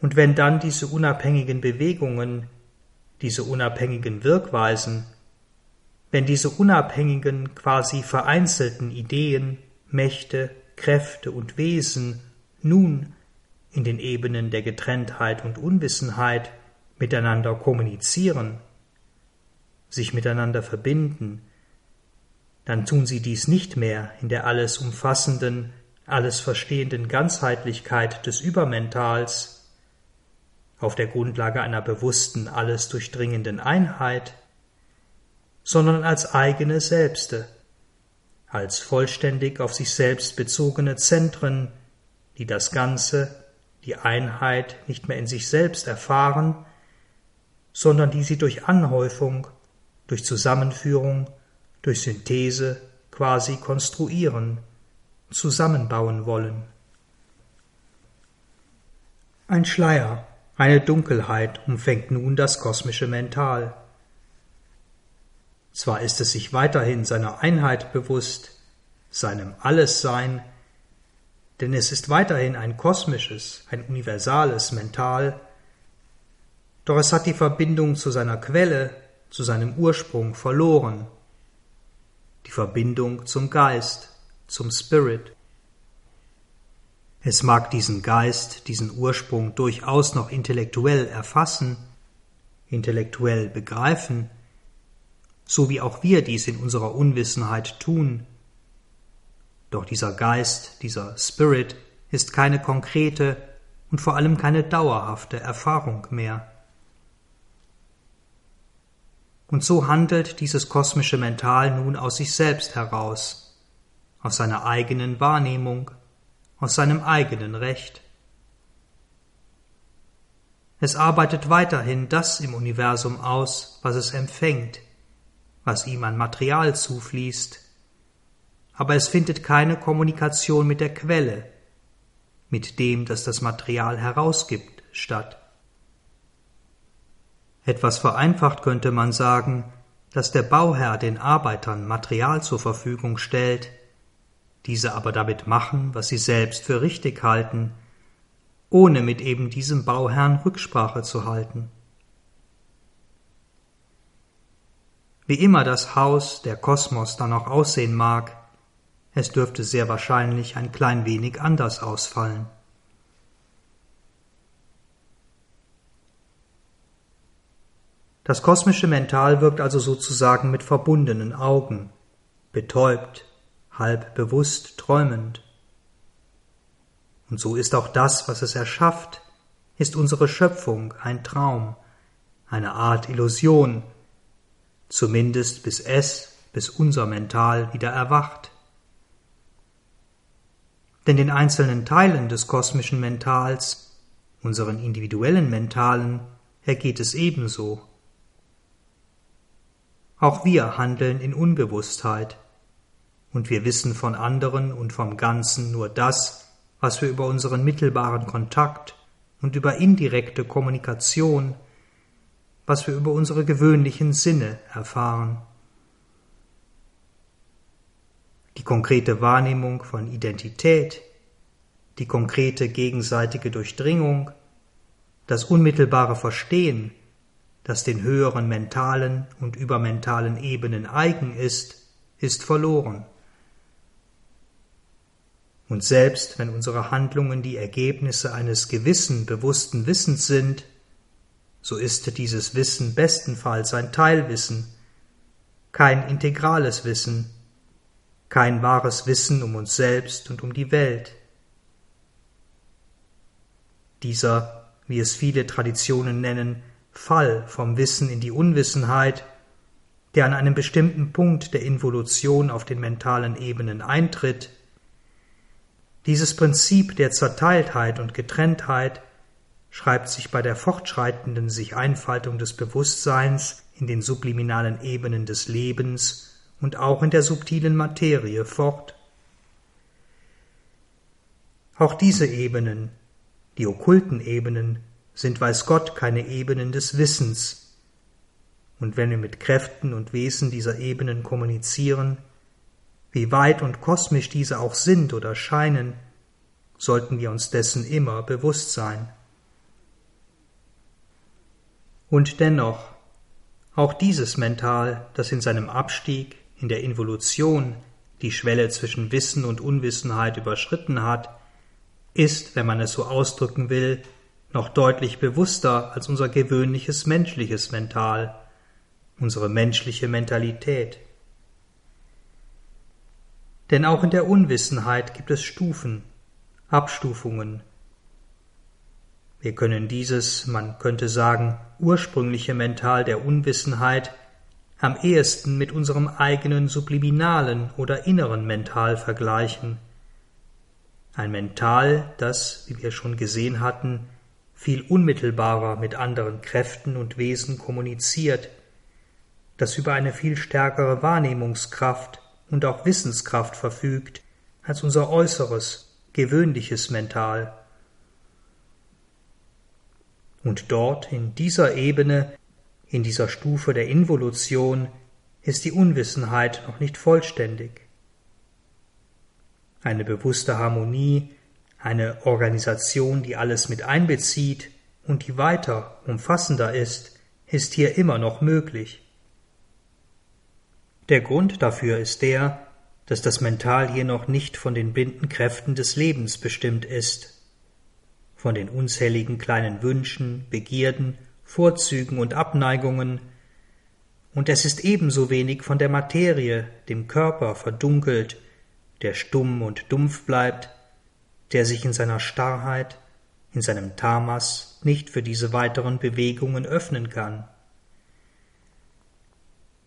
Und wenn dann diese unabhängigen Bewegungen, diese unabhängigen Wirkweisen, wenn diese unabhängigen, quasi vereinzelten Ideen, Mächte, Kräfte und Wesen nun in den Ebenen der Getrenntheit und Unwissenheit miteinander kommunizieren, sich miteinander verbinden, dann tun sie dies nicht mehr in der alles umfassenden, alles verstehenden Ganzheitlichkeit des Übermentals, auf der Grundlage einer bewussten, alles durchdringenden Einheit, sondern als eigene Selbste, als vollständig auf sich selbst bezogene Zentren, die das Ganze, die Einheit nicht mehr in sich selbst erfahren, sondern die sie durch Anhäufung, durch Zusammenführung, durch Synthese quasi konstruieren, zusammenbauen wollen. Ein Schleier. Eine Dunkelheit umfängt nun das kosmische Mental. Zwar ist es sich weiterhin seiner Einheit bewusst, seinem Allessein, denn es ist weiterhin ein kosmisches, ein universales Mental, doch es hat die Verbindung zu seiner Quelle, zu seinem Ursprung verloren, die Verbindung zum Geist, zum Spirit. Es mag diesen Geist, diesen Ursprung durchaus noch intellektuell erfassen, intellektuell begreifen, so wie auch wir dies in unserer Unwissenheit tun. Doch dieser Geist, dieser Spirit, ist keine konkrete und vor allem keine dauerhafte Erfahrung mehr. Und so handelt dieses kosmische Mental nun aus sich selbst heraus, aus seiner eigenen Wahrnehmung, aus seinem eigenen Recht. Es arbeitet weiterhin das im Universum aus, was es empfängt, was ihm an Material zufließt, aber es findet keine Kommunikation mit der Quelle, mit dem, das das Material herausgibt, statt. Etwas vereinfacht könnte man sagen, dass der Bauherr den Arbeitern Material zur Verfügung stellt, diese aber damit machen, was sie selbst für richtig halten, ohne mit eben diesem Bauherrn Rücksprache zu halten. Wie immer das Haus, der Kosmos dann auch aussehen mag, es dürfte sehr wahrscheinlich ein klein wenig anders ausfallen. Das kosmische Mental wirkt also sozusagen mit verbundenen Augen, betäubt, halb bewusst träumend. Und so ist auch das, was es erschafft, ist unsere Schöpfung ein Traum, eine Art Illusion, zumindest bis unser Mental wieder erwacht. Denn den einzelnen Teilen des kosmischen Mentals, unseren individuellen Mentalen, ergeht es ebenso. Auch wir handeln in Unbewusstheit, und wir wissen von anderen und vom Ganzen nur das, was wir über unseren mittelbaren Kontakt und über indirekte Kommunikation, was wir über unsere gewöhnlichen Sinne erfahren. Die konkrete Wahrnehmung von Identität, die konkrete gegenseitige Durchdringung, das unmittelbare Verstehen, das den höheren mentalen und übermentalen Ebenen eigen ist, ist verloren. Und selbst wenn unsere Handlungen die Ergebnisse eines gewissen, bewussten Wissens sind, so ist dieses Wissen bestenfalls ein Teilwissen, kein integrales Wissen, kein wahres Wissen um uns selbst und um die Welt. Dieser, wie es viele Traditionen nennen, Fall vom Wissen in die Unwissenheit, der an einem bestimmten Punkt der Involution auf den mentalen Ebenen eintritt, dieses Prinzip der Zerteiltheit und Getrenntheit schreibt sich bei der fortschreitenden Sich-Einfaltung des Bewusstseins in den subliminalen Ebenen des Lebens und auch in der subtilen Materie fort. Auch diese Ebenen, die okkulten Ebenen, sind weiß Gott keine Ebenen des Wissens, und wenn wir mit Kräften und Wesen dieser Ebenen kommunizieren, wie weit und kosmisch diese auch sind oder scheinen, sollten wir uns dessen immer bewusst sein. Und dennoch, auch dieses Mental, das in seinem Abstieg, in der Involution, die Schwelle zwischen Wissen und Unwissenheit überschritten hat, ist, wenn man es so ausdrücken will, noch deutlich bewusster als unser gewöhnliches menschliches Mental, unsere menschliche Mentalität. Denn auch in der Unwissenheit gibt es Stufen, Abstufungen. Wir können dieses, man könnte sagen, ursprüngliche Mental der Unwissenheit am ehesten mit unserem eigenen subliminalen oder inneren Mental vergleichen. Ein Mental, das, wie wir schon gesehen hatten, viel unmittelbarer mit anderen Kräften und Wesen kommuniziert, das über eine viel stärkere Wahrnehmungskraft und auch Wissenskraft verfügt als unser äußeres, gewöhnliches Mental. Und dort, in dieser Ebene, in dieser Stufe der Involution, ist die Unwissenheit noch nicht vollständig. Eine bewusste Harmonie, eine Organisation, die alles mit einbezieht und die weiter, umfassender ist hier immer noch möglich. Der Grund dafür ist der, dass das Mental hier noch nicht von den blinden Kräften des Lebens bestimmt ist, von den unzähligen kleinen Wünschen, Begierden, Vorzügen und Abneigungen, und es ist ebenso wenig von der Materie, dem Körper verdunkelt, der stumm und dumpf bleibt, der sich in seiner Starrheit, in seinem Tamas nicht für diese weiteren Bewegungen öffnen kann.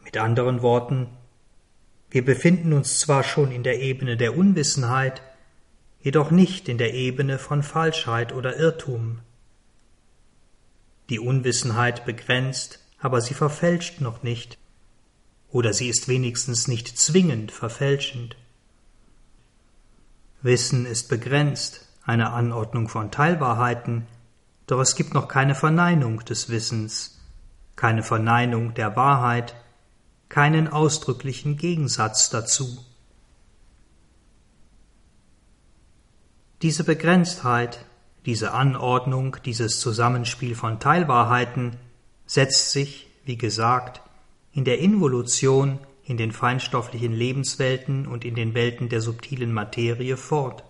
Mit anderen Worten, wir befinden uns zwar schon in der Ebene der Unwissenheit, jedoch nicht in der Ebene von Falschheit oder Irrtum. Die Unwissenheit begrenzt, aber sie verfälscht noch nicht, oder sie ist wenigstens nicht zwingend verfälschend. Wissen ist begrenzt, eine Anordnung von Teilbarheiten, doch es gibt noch keine Verneinung des Wissens, keine Verneinung der Wahrheit, keinen ausdrücklichen Gegensatz dazu. Diese Begrenztheit, diese Anordnung, dieses Zusammenspiel von Teilbarheiten setzt sich, wie gesagt, in der Involution, in den feinstofflichen Lebenswelten und in den Welten der subtilen Materie fort.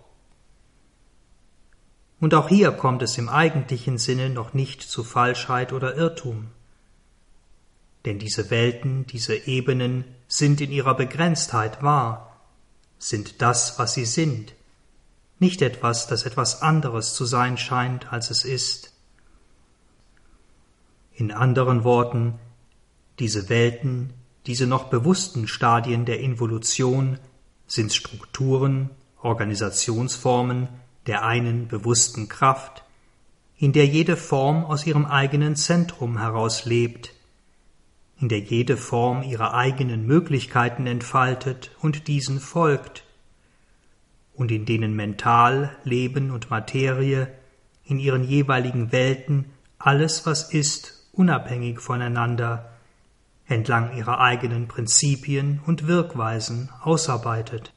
Und auch hier kommt es im eigentlichen Sinne noch nicht zu Falschheit oder Irrtum. Denn diese Welten, diese Ebenen sind in ihrer Begrenztheit wahr, sind das, was sie sind, nicht etwas, das etwas anderes zu sein scheint, als es ist. In anderen Worten, diese Welten, diese noch bewussten Stadien der Involution sind Strukturen, Organisationsformen der einen bewussten Kraft, in der jede Form aus ihrem eigenen Zentrum heraus lebt, in der jede Form ihre eigenen Möglichkeiten entfaltet und diesen folgt, und in denen Mental, Leben und Materie in ihren jeweiligen Welten alles, was ist, unabhängig voneinander, entlang ihrer eigenen Prinzipien und Wirkweisen ausarbeitet.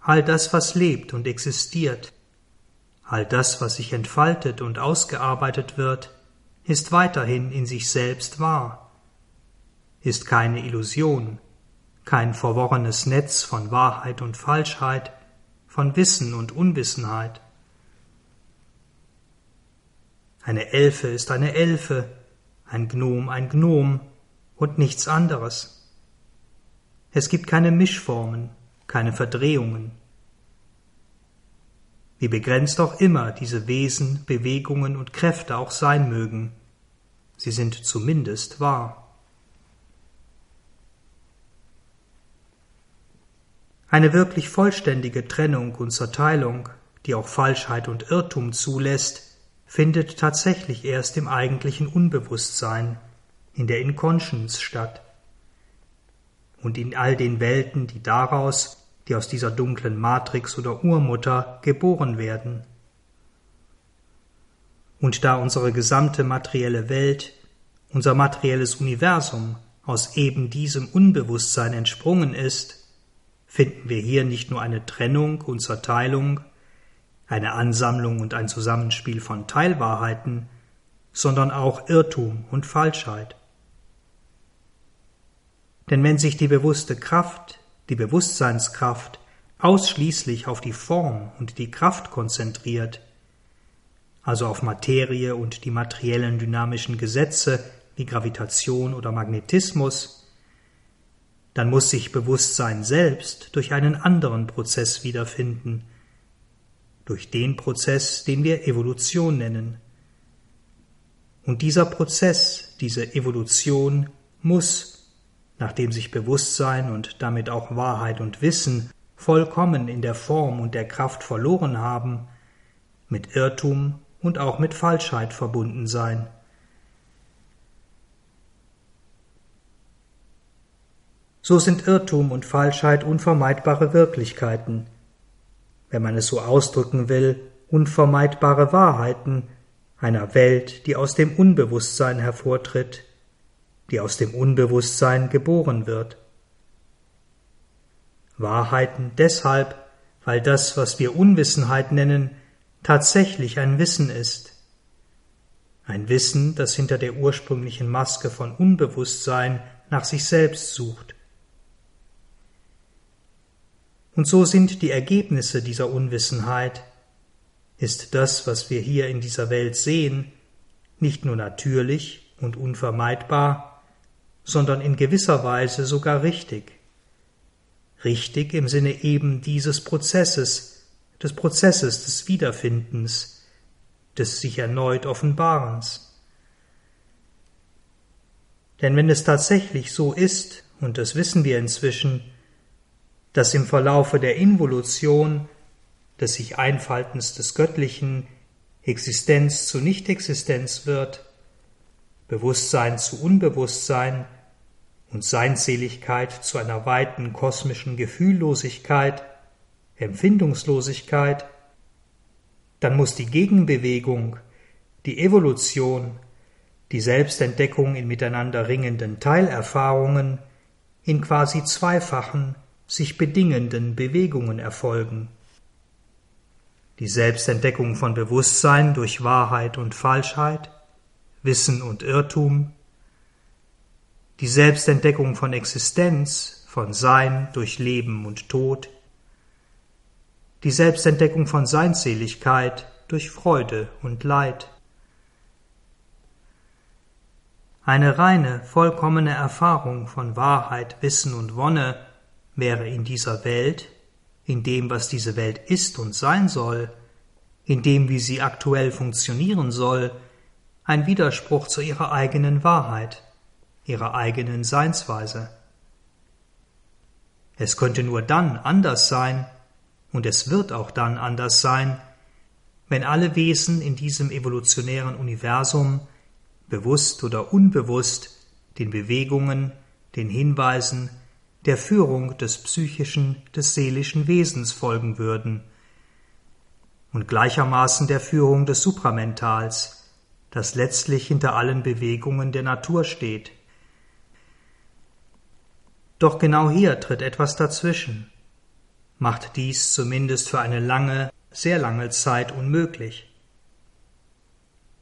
All das, was lebt und existiert, all das, was sich entfaltet und ausgearbeitet wird, ist weiterhin in sich selbst wahr, ist keine Illusion, kein verworrenes Netz von Wahrheit und Falschheit, von Wissen und Unwissenheit. Eine Elfe ist eine Elfe, ein Gnom und nichts anderes. Es gibt keine Mischformen, keine Verdrehungen. Wie begrenzt auch immer diese Wesen, Bewegungen und Kräfte auch sein mögen, sie sind zumindest wahr. Eine wirklich vollständige Trennung und Zerteilung, die auch Falschheit und Irrtum zulässt, findet tatsächlich erst im eigentlichen Unbewusstsein, in der Inconscience statt. Und in all den Welten, die aus dieser dunklen Matrix oder Urmutter geboren werden. Und da unsere gesamte materielle Welt, unser materielles Universum aus eben diesem Unbewusstsein entsprungen ist, finden wir hier nicht nur eine Trennung und Zerteilung, eine Ansammlung und ein Zusammenspiel von Teilwahrheiten, sondern auch Irrtum und Falschheit. Denn wenn sich die bewusste Kraft, die Bewusstseinskraft, ausschließlich auf die Form und die Kraft konzentriert, also auf Materie und die materiellen dynamischen Gesetze wie Gravitation oder Magnetismus, dann muss sich Bewusstsein selbst durch einen anderen Prozess wiederfinden, durch den Prozess, den wir Evolution nennen. Und dieser Prozess, diese Evolution muss, nachdem sich Bewusstsein und damit auch Wahrheit und Wissen vollkommen in der Form und der Kraft verloren haben, mit Irrtum und auch mit Falschheit verbunden sein. So sind Irrtum und Falschheit unvermeidbare Wirklichkeiten, wenn man es so ausdrücken will, unvermeidbare Wahrheiten einer Welt, die aus dem Unbewusstsein hervortritt, die aus dem Unbewusstsein geboren wird. Wahrheiten deshalb, weil das, was wir Unwissenheit nennen, tatsächlich ein Wissen ist. Ein Wissen, das hinter der ursprünglichen Maske von Unbewusstsein nach sich selbst sucht. Und so sind die Ergebnisse dieser Unwissenheit, ist das, was wir hier in dieser Welt sehen, nicht nur natürlich und unvermeidbar, sondern in gewisser Weise sogar richtig. Richtig im Sinne eben dieses Prozesses des Wiederfindens, des sich erneut Offenbarens. Denn wenn es tatsächlich so ist, und das wissen wir inzwischen, dass im Verlaufe der Involution, des sich Einfaltens des Göttlichen, Existenz zu Nicht-Existenz wird, Bewusstsein zu Unbewusstsein und Seinsseligkeit zu einer weiten kosmischen Gefühllosigkeit, Empfindungslosigkeit, dann muss die Gegenbewegung, die Evolution, die Selbstentdeckung in miteinander ringenden Teilerfahrungen in quasi zweifachen, sich bedingenden Bewegungen erfolgen. Die Selbstentdeckung von Bewusstsein durch Wahrheit und Falschheit, Wissen und Irrtum, die Selbstentdeckung von Existenz, von Sein durch Leben und Tod, die Selbstentdeckung von Seinsseligkeit durch Freude und Leid. Eine reine, vollkommene Erfahrung von Wahrheit, Wissen und Wonne wäre in dieser Welt, in dem, was diese Welt ist und sein soll, in dem, wie sie aktuell funktionieren soll, ein Widerspruch zu ihrer eigenen Wahrheit, ihrer eigenen Seinsweise. Es könnte nur dann anders sein, und es wird auch dann anders sein, wenn alle Wesen in diesem evolutionären Universum, bewusst oder unbewusst, den Bewegungen, den Hinweisen, der Führung des psychischen, des seelischen Wesens folgen würden und gleichermaßen der Führung des Supramentals, das letztlich hinter allen Bewegungen der Natur steht. Doch genau hier tritt etwas dazwischen, macht dies zumindest für eine lange, sehr lange Zeit unmöglich.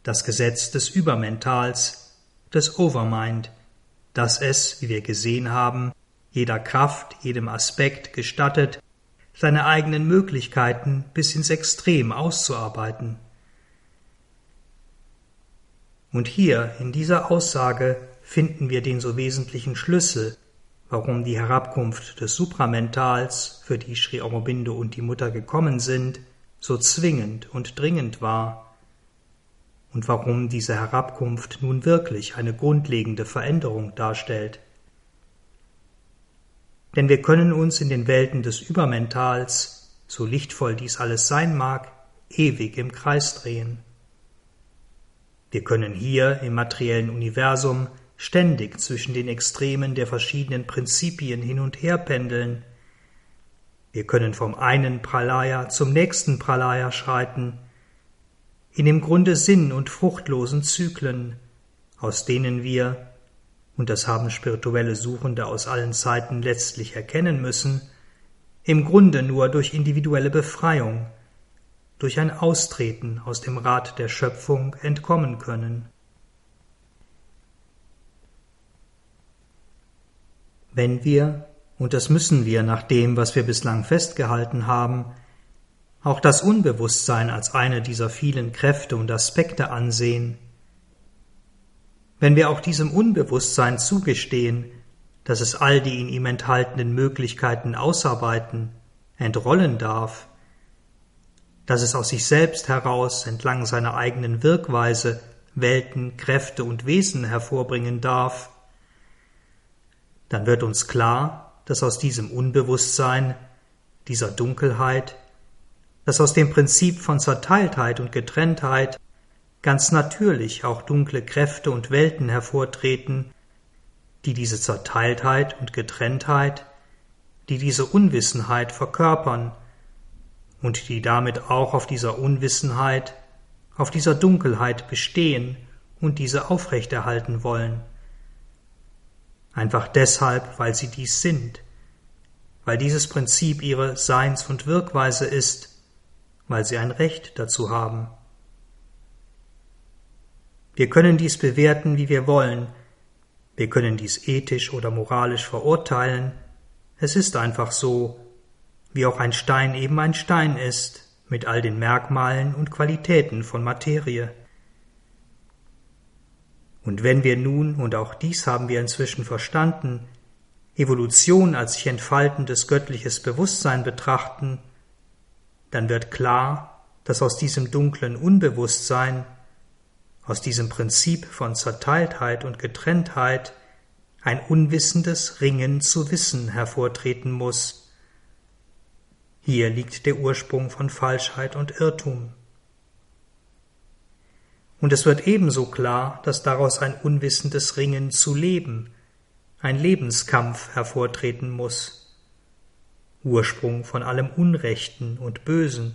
Das Gesetz des Übermentals, des Overmind, dass es, wie wir gesehen haben, jeder Kraft, jedem Aspekt gestattet, seine eigenen Möglichkeiten bis ins Extrem auszuarbeiten. Und hier, in dieser Aussage, finden wir den so wesentlichen Schlüssel, warum die Herabkunft des Supramentals, für die Sri Aurobindo und die Mutter gekommen sind, so zwingend und dringend war und warum diese Herabkunft nun wirklich eine grundlegende Veränderung darstellt. Denn wir können uns in den Welten des Übermentals, so lichtvoll dies alles sein mag, ewig im Kreis drehen. Wir können hier im materiellen Universum ständig zwischen den Extremen der verschiedenen Prinzipien hin und her pendeln. Wir können vom einen Pralaya zum nächsten Pralaya schreiten, in im Grunde sinn- und fruchtlosen Zyklen, aus denen wir, und das haben spirituelle Suchende aus allen Zeiten letztlich erkennen müssen, im Grunde nur durch individuelle Befreiung, durch ein Austreten aus dem Rad der Schöpfung entkommen können. Wenn wir, und das müssen wir nach dem, was wir bislang festgehalten haben, auch das Unbewusstsein als eine dieser vielen Kräfte und Aspekte ansehen, wenn wir auch diesem Unbewusstsein zugestehen, dass es all die in ihm enthaltenen Möglichkeiten ausarbeiten, entrollen darf, dass es aus sich selbst heraus entlang seiner eigenen Wirkweise Welten, Kräfte und Wesen hervorbringen darf, dann wird uns klar, dass aus diesem Unbewusstsein, dieser Dunkelheit, dass aus dem Prinzip von Zerteiltheit und Getrenntheit ganz natürlich auch dunkle Kräfte und Welten hervortreten, die diese Zerteiltheit und Getrenntheit, die diese Unwissenheit verkörpern und die damit auch auf dieser Unwissenheit, auf dieser Dunkelheit bestehen und diese aufrechterhalten wollen. Einfach deshalb, weil sie dies sind, weil dieses Prinzip ihre Seins- und Wirkweise ist, weil sie ein Recht dazu haben. Wir können dies bewerten, wie wir wollen. Wir können dies ethisch oder moralisch verurteilen. Es ist einfach so, wie auch ein Stein eben ein Stein ist, mit all den Merkmalen und Qualitäten von Materie. Und wenn wir nun, und auch dies haben wir inzwischen verstanden, Evolution als sich entfaltendes göttliches Bewusstsein betrachten, dann wird klar, dass aus diesem dunklen Unbewusstsein, aus diesem Prinzip von Zerteiltheit und Getrenntheit ein unwissendes Ringen zu Wissen hervortreten muss. Hier liegt der Ursprung von Falschheit und Irrtum. Und es wird ebenso klar, dass daraus ein unwissendes Ringen zu Leben, ein Lebenskampf hervortreten muss, Ursprung von allem Unrechten und Bösen.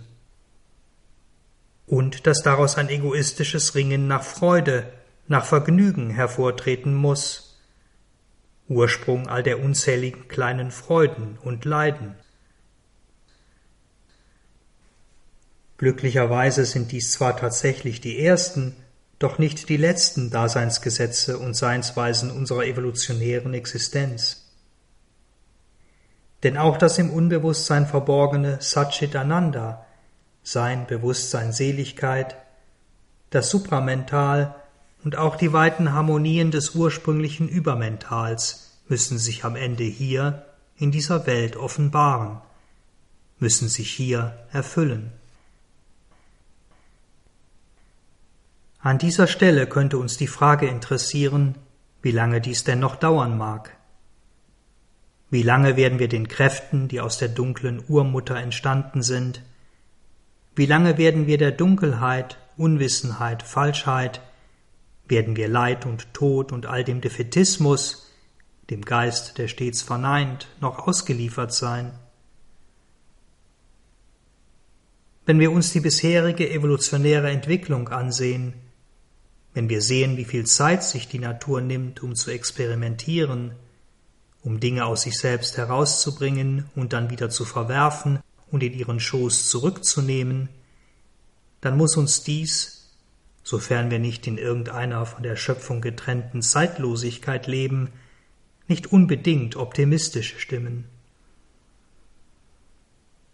Und dass daraus ein egoistisches Ringen nach Freude, nach Vergnügen hervortreten muss, Ursprung all der unzähligen kleinen Freuden und Leiden. Glücklicherweise sind dies zwar tatsächlich die ersten, doch nicht die letzten Daseinsgesetze und Seinsweisen unserer evolutionären Existenz. Denn auch das im Unbewusstsein verborgene Satchitananda, Sein, Bewusstsein, Seligkeit, das Supramental und auch die weiten Harmonien des ursprünglichen Übermentals müssen sich am Ende hier in dieser Welt offenbaren, müssen sich hier erfüllen. An dieser Stelle könnte uns die Frage interessieren, wie lange dies denn noch dauern mag. Wie lange werden wir den Kräften, die aus der dunklen Urmutter entstanden sind, wie lange werden wir der Dunkelheit, Unwissenheit, Falschheit, werden wir Leid und Tod und all dem Defätismus, dem Geist, der stets verneint, noch ausgeliefert sein? Wenn wir uns die bisherige evolutionäre Entwicklung ansehen, wenn wir sehen, wie viel Zeit sich die Natur nimmt, um zu experimentieren, um Dinge aus sich selbst herauszubringen und dann wieder zu verwerfen und in ihren Schoß zurückzunehmen, dann muss uns dies, sofern wir nicht in irgendeiner von der Schöpfung getrennten Zeitlosigkeit leben, nicht unbedingt optimistisch stimmen.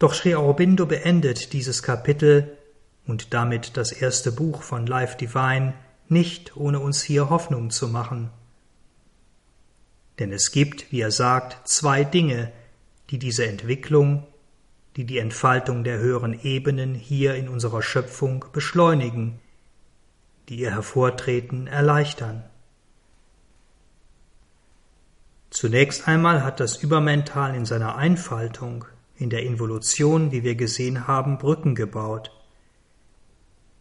Doch Sri Aurobindo beendet dieses Kapitel und damit das erste Buch von Life Divine nicht, ohne uns hier Hoffnung zu machen. Denn es gibt, wie er sagt, zwei Dinge, die diese Entwicklung, die die Entfaltung der höheren Ebenen hier in unserer Schöpfung beschleunigen, die ihr Hervortreten erleichtern. Zunächst einmal hat das Übermental in seiner Einfaltung, in der Involution, wie wir gesehen haben, Brücken gebaut,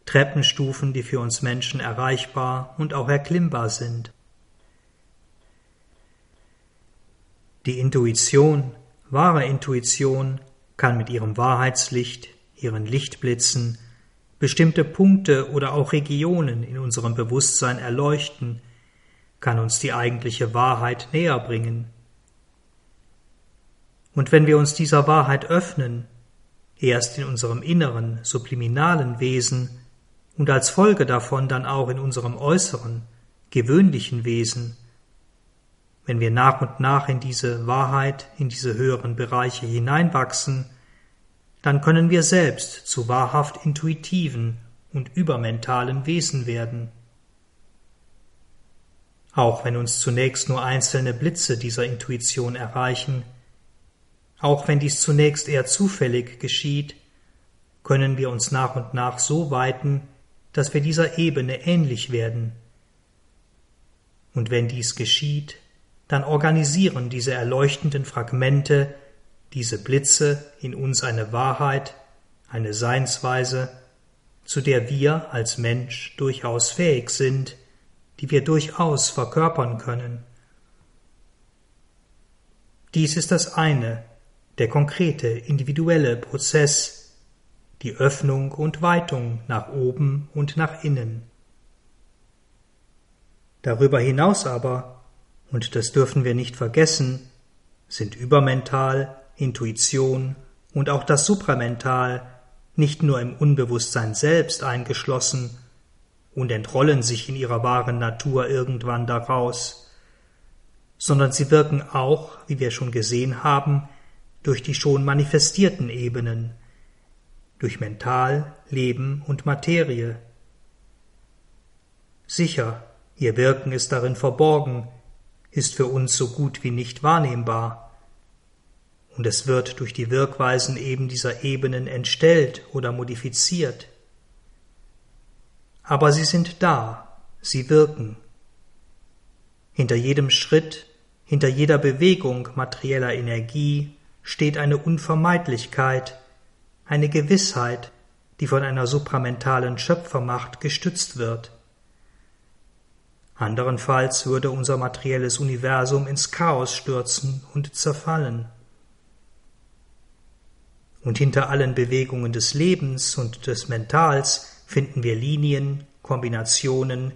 Treppenstufen, die für uns Menschen erreichbar und auch erklimmbar sind. Die Intuition, wahre Intuition, kann mit ihrem Wahrheitslicht, ihren Lichtblitzen, bestimmte Punkte oder auch Regionen in unserem Bewusstsein erleuchten, kann uns die eigentliche Wahrheit näher bringen. Und wenn wir uns dieser Wahrheit öffnen, erst in unserem inneren, subliminalen Wesen und als Folge davon dann auch in unserem äußeren, gewöhnlichen Wesen, wenn wir nach und nach in diese Wahrheit, in diese höheren Bereiche hineinwachsen, dann können wir selbst zu wahrhaft intuitiven und übermentalen Wesen werden. Auch wenn uns zunächst nur einzelne Blitze dieser Intuition erreichen, auch wenn dies zunächst eher zufällig geschieht, können wir uns nach und nach so weiten, dass wir dieser Ebene ähnlich werden. Und wenn dies geschieht, dann organisieren diese erleuchtenden Fragmente, diese Blitze in uns eine Wahrheit, eine Seinsweise, zu der wir als Mensch durchaus fähig sind, die wir durchaus verkörpern können. Dies ist das eine, der konkrete, individuelle Prozess, die Öffnung und Weitung nach oben und nach innen. Darüber hinaus aber, und das dürfen wir nicht vergessen, sind Übermental, Intuition und auch das Supramental nicht nur im Unbewusstsein selbst eingeschlossen und entrollen sich in ihrer wahren Natur irgendwann daraus, sondern sie wirken auch, wie wir schon gesehen haben, durch die schon manifestierten Ebenen, durch Mental, Leben und Materie. Sicher, ihr Wirken ist darin verborgen, ist für uns so gut wie nicht wahrnehmbar, und es wird durch die Wirkweisen eben dieser Ebenen entstellt oder modifiziert. Aber sie sind da, sie wirken. Hinter jedem Schritt, hinter jeder Bewegung materieller Energie steht eine Unvermeidlichkeit, eine Gewissheit, die von einer supramentalen Schöpfermacht gestützt wird. Anderenfalls würde unser materielles Universum ins Chaos stürzen und zerfallen. Und hinter allen Bewegungen des Lebens und des Mentals finden wir Linien, Kombinationen,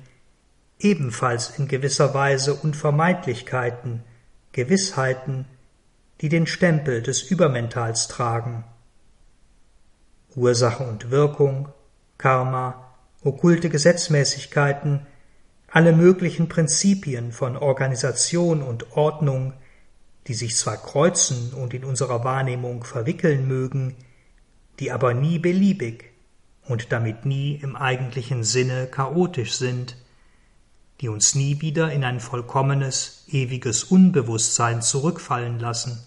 ebenfalls in gewisser Weise Unvermeidlichkeiten, Gewissheiten, die den Stempel des Übermentals tragen. Ursache und Wirkung, Karma, okkulte Gesetzmäßigkeiten, alle möglichen Prinzipien von Organisation und Ordnung, die sich zwar kreuzen und in unserer Wahrnehmung verwickeln mögen, die aber nie beliebig und damit nie im eigentlichen Sinne chaotisch sind, die uns nie wieder in ein vollkommenes, ewiges Unbewusstsein zurückfallen lassen.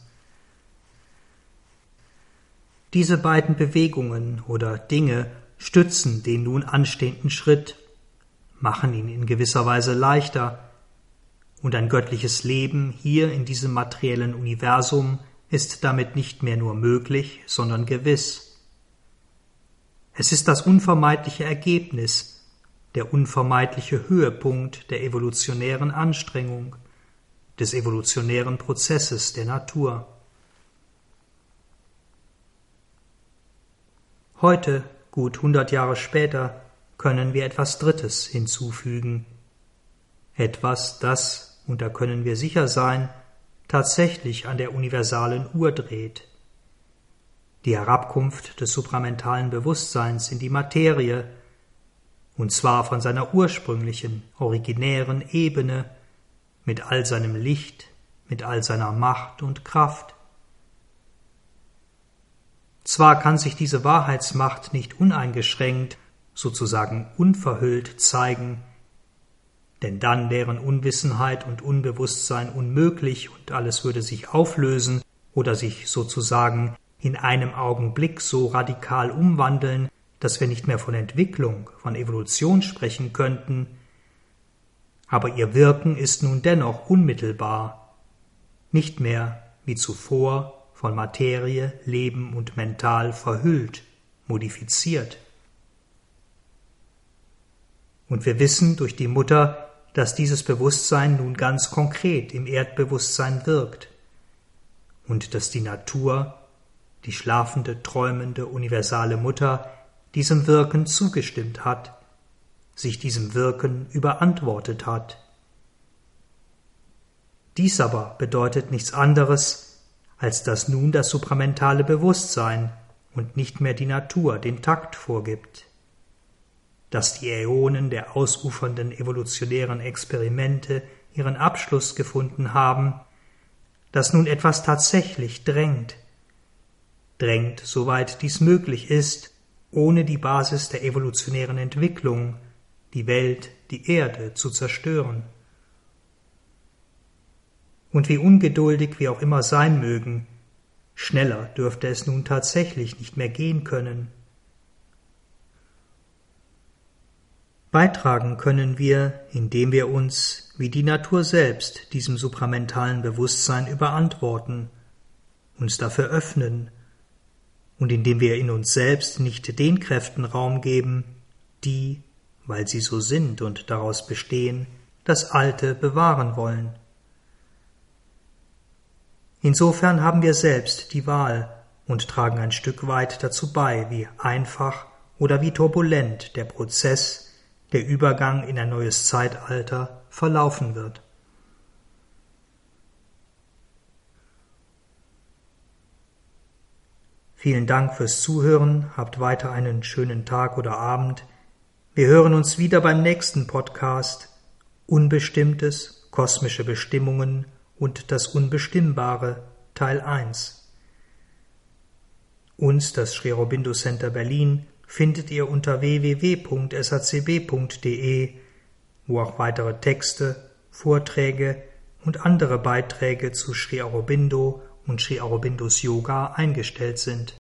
Diese beiden Bewegungen oder Dinge stützen den nun anstehenden Schritt machen ihn in gewisser Weise leichter, und ein göttliches Leben hier in diesem materiellen Universum ist damit nicht mehr nur möglich, sondern gewiss. Es ist das unvermeidliche Ergebnis, der unvermeidliche Höhepunkt der evolutionären Anstrengung, des evolutionären Prozesses der Natur. Heute, gut 100 Jahre später, können wir etwas Drittes hinzufügen. Etwas, das, und da können wir sicher sein, tatsächlich an der universalen Uhr dreht. Die Herabkunft des supramentalen Bewusstseins in die Materie, und zwar von seiner ursprünglichen, originären Ebene, mit all seinem Licht, mit all seiner Macht und Kraft. Zwar kann sich diese Wahrheitsmacht nicht uneingeschränkt, sozusagen unverhüllt zeigen, denn dann wären Unwissenheit und Unbewusstsein unmöglich und alles würde sich auflösen oder sich sozusagen in einem Augenblick so radikal umwandeln, dass wir nicht mehr von Entwicklung, von Evolution sprechen könnten, aber ihr Wirken ist nun dennoch unmittelbar, nicht mehr wie zuvor von Materie, Leben und Mental verhüllt, modifiziert. Und wir wissen durch die Mutter, dass dieses Bewusstsein nun ganz konkret im Erdbewusstsein wirkt und dass die Natur, die schlafende, träumende, universale Mutter, diesem Wirken zugestimmt hat, sich diesem Wirken überantwortet hat. Dies aber bedeutet nichts anderes, als dass nun das supramentale Bewusstsein und nicht mehr die Natur den Takt vorgibt, dass die Äonen der ausufernden evolutionären Experimente ihren Abschluss gefunden haben, dass nun etwas tatsächlich drängt, soweit dies möglich ist, ohne die Basis der evolutionären Entwicklung, die Welt, die Erde zu zerstören. Und wie ungeduldig wir auch immer sein mögen, schneller dürfte es nun tatsächlich nicht mehr gehen können. Beitragen können wir, indem wir uns, wie die Natur selbst, diesem supramentalen Bewusstsein überantworten, uns dafür öffnen und indem wir in uns selbst nicht den Kräften Raum geben, die, weil sie so sind und daraus bestehen, das Alte bewahren wollen. Insofern haben wir selbst die Wahl und tragen ein Stück weit dazu bei, wie einfach oder wie turbulent der Prozess, der Übergang in ein neues Zeitalter verlaufen wird. Vielen Dank fürs Zuhören, habt weiter einen schönen Tag oder Abend. Wir hören uns wieder beim nächsten Podcast Unbestimmtes, kosmische Bestimmungen und das Unbestimmbare, Teil 1. Uns, das Sri Aurobindo Center Berlin, findet ihr unter www.sacb.de, wo auch weitere Texte, Vorträge und andere Beiträge zu Sri Aurobindo und Sri Aurobindos Yoga eingestellt sind.